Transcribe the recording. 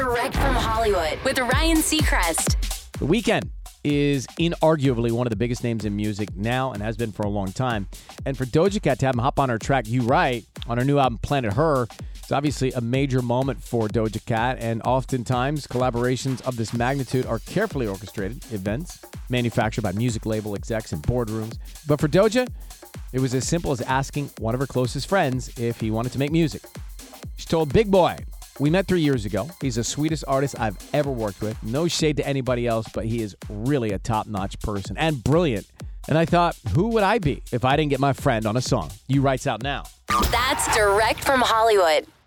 Direct from Hollywood with Ryan Seacrest. The Weeknd is inarguably one of the biggest names in music now and has been for a long time. And for Doja Cat to have him hop on her track, You Right, on her new album, Planet Her, it's obviously a major moment for Doja Cat, and oftentimes collaborations of this magnitude are carefully orchestrated events manufactured by music label execs and boardrooms. But for Doja, it was as simple as asking one of her closest friends if he wanted to make music. She told Big Boy, "We met 3 years ago. He's the sweetest artist I've ever worked with. No shade to anybody else, but he is really a top-notch person and brilliant. And I thought, who would I be if I didn't get my friend on a song?" You Right's out now. That's direct from Hollywood.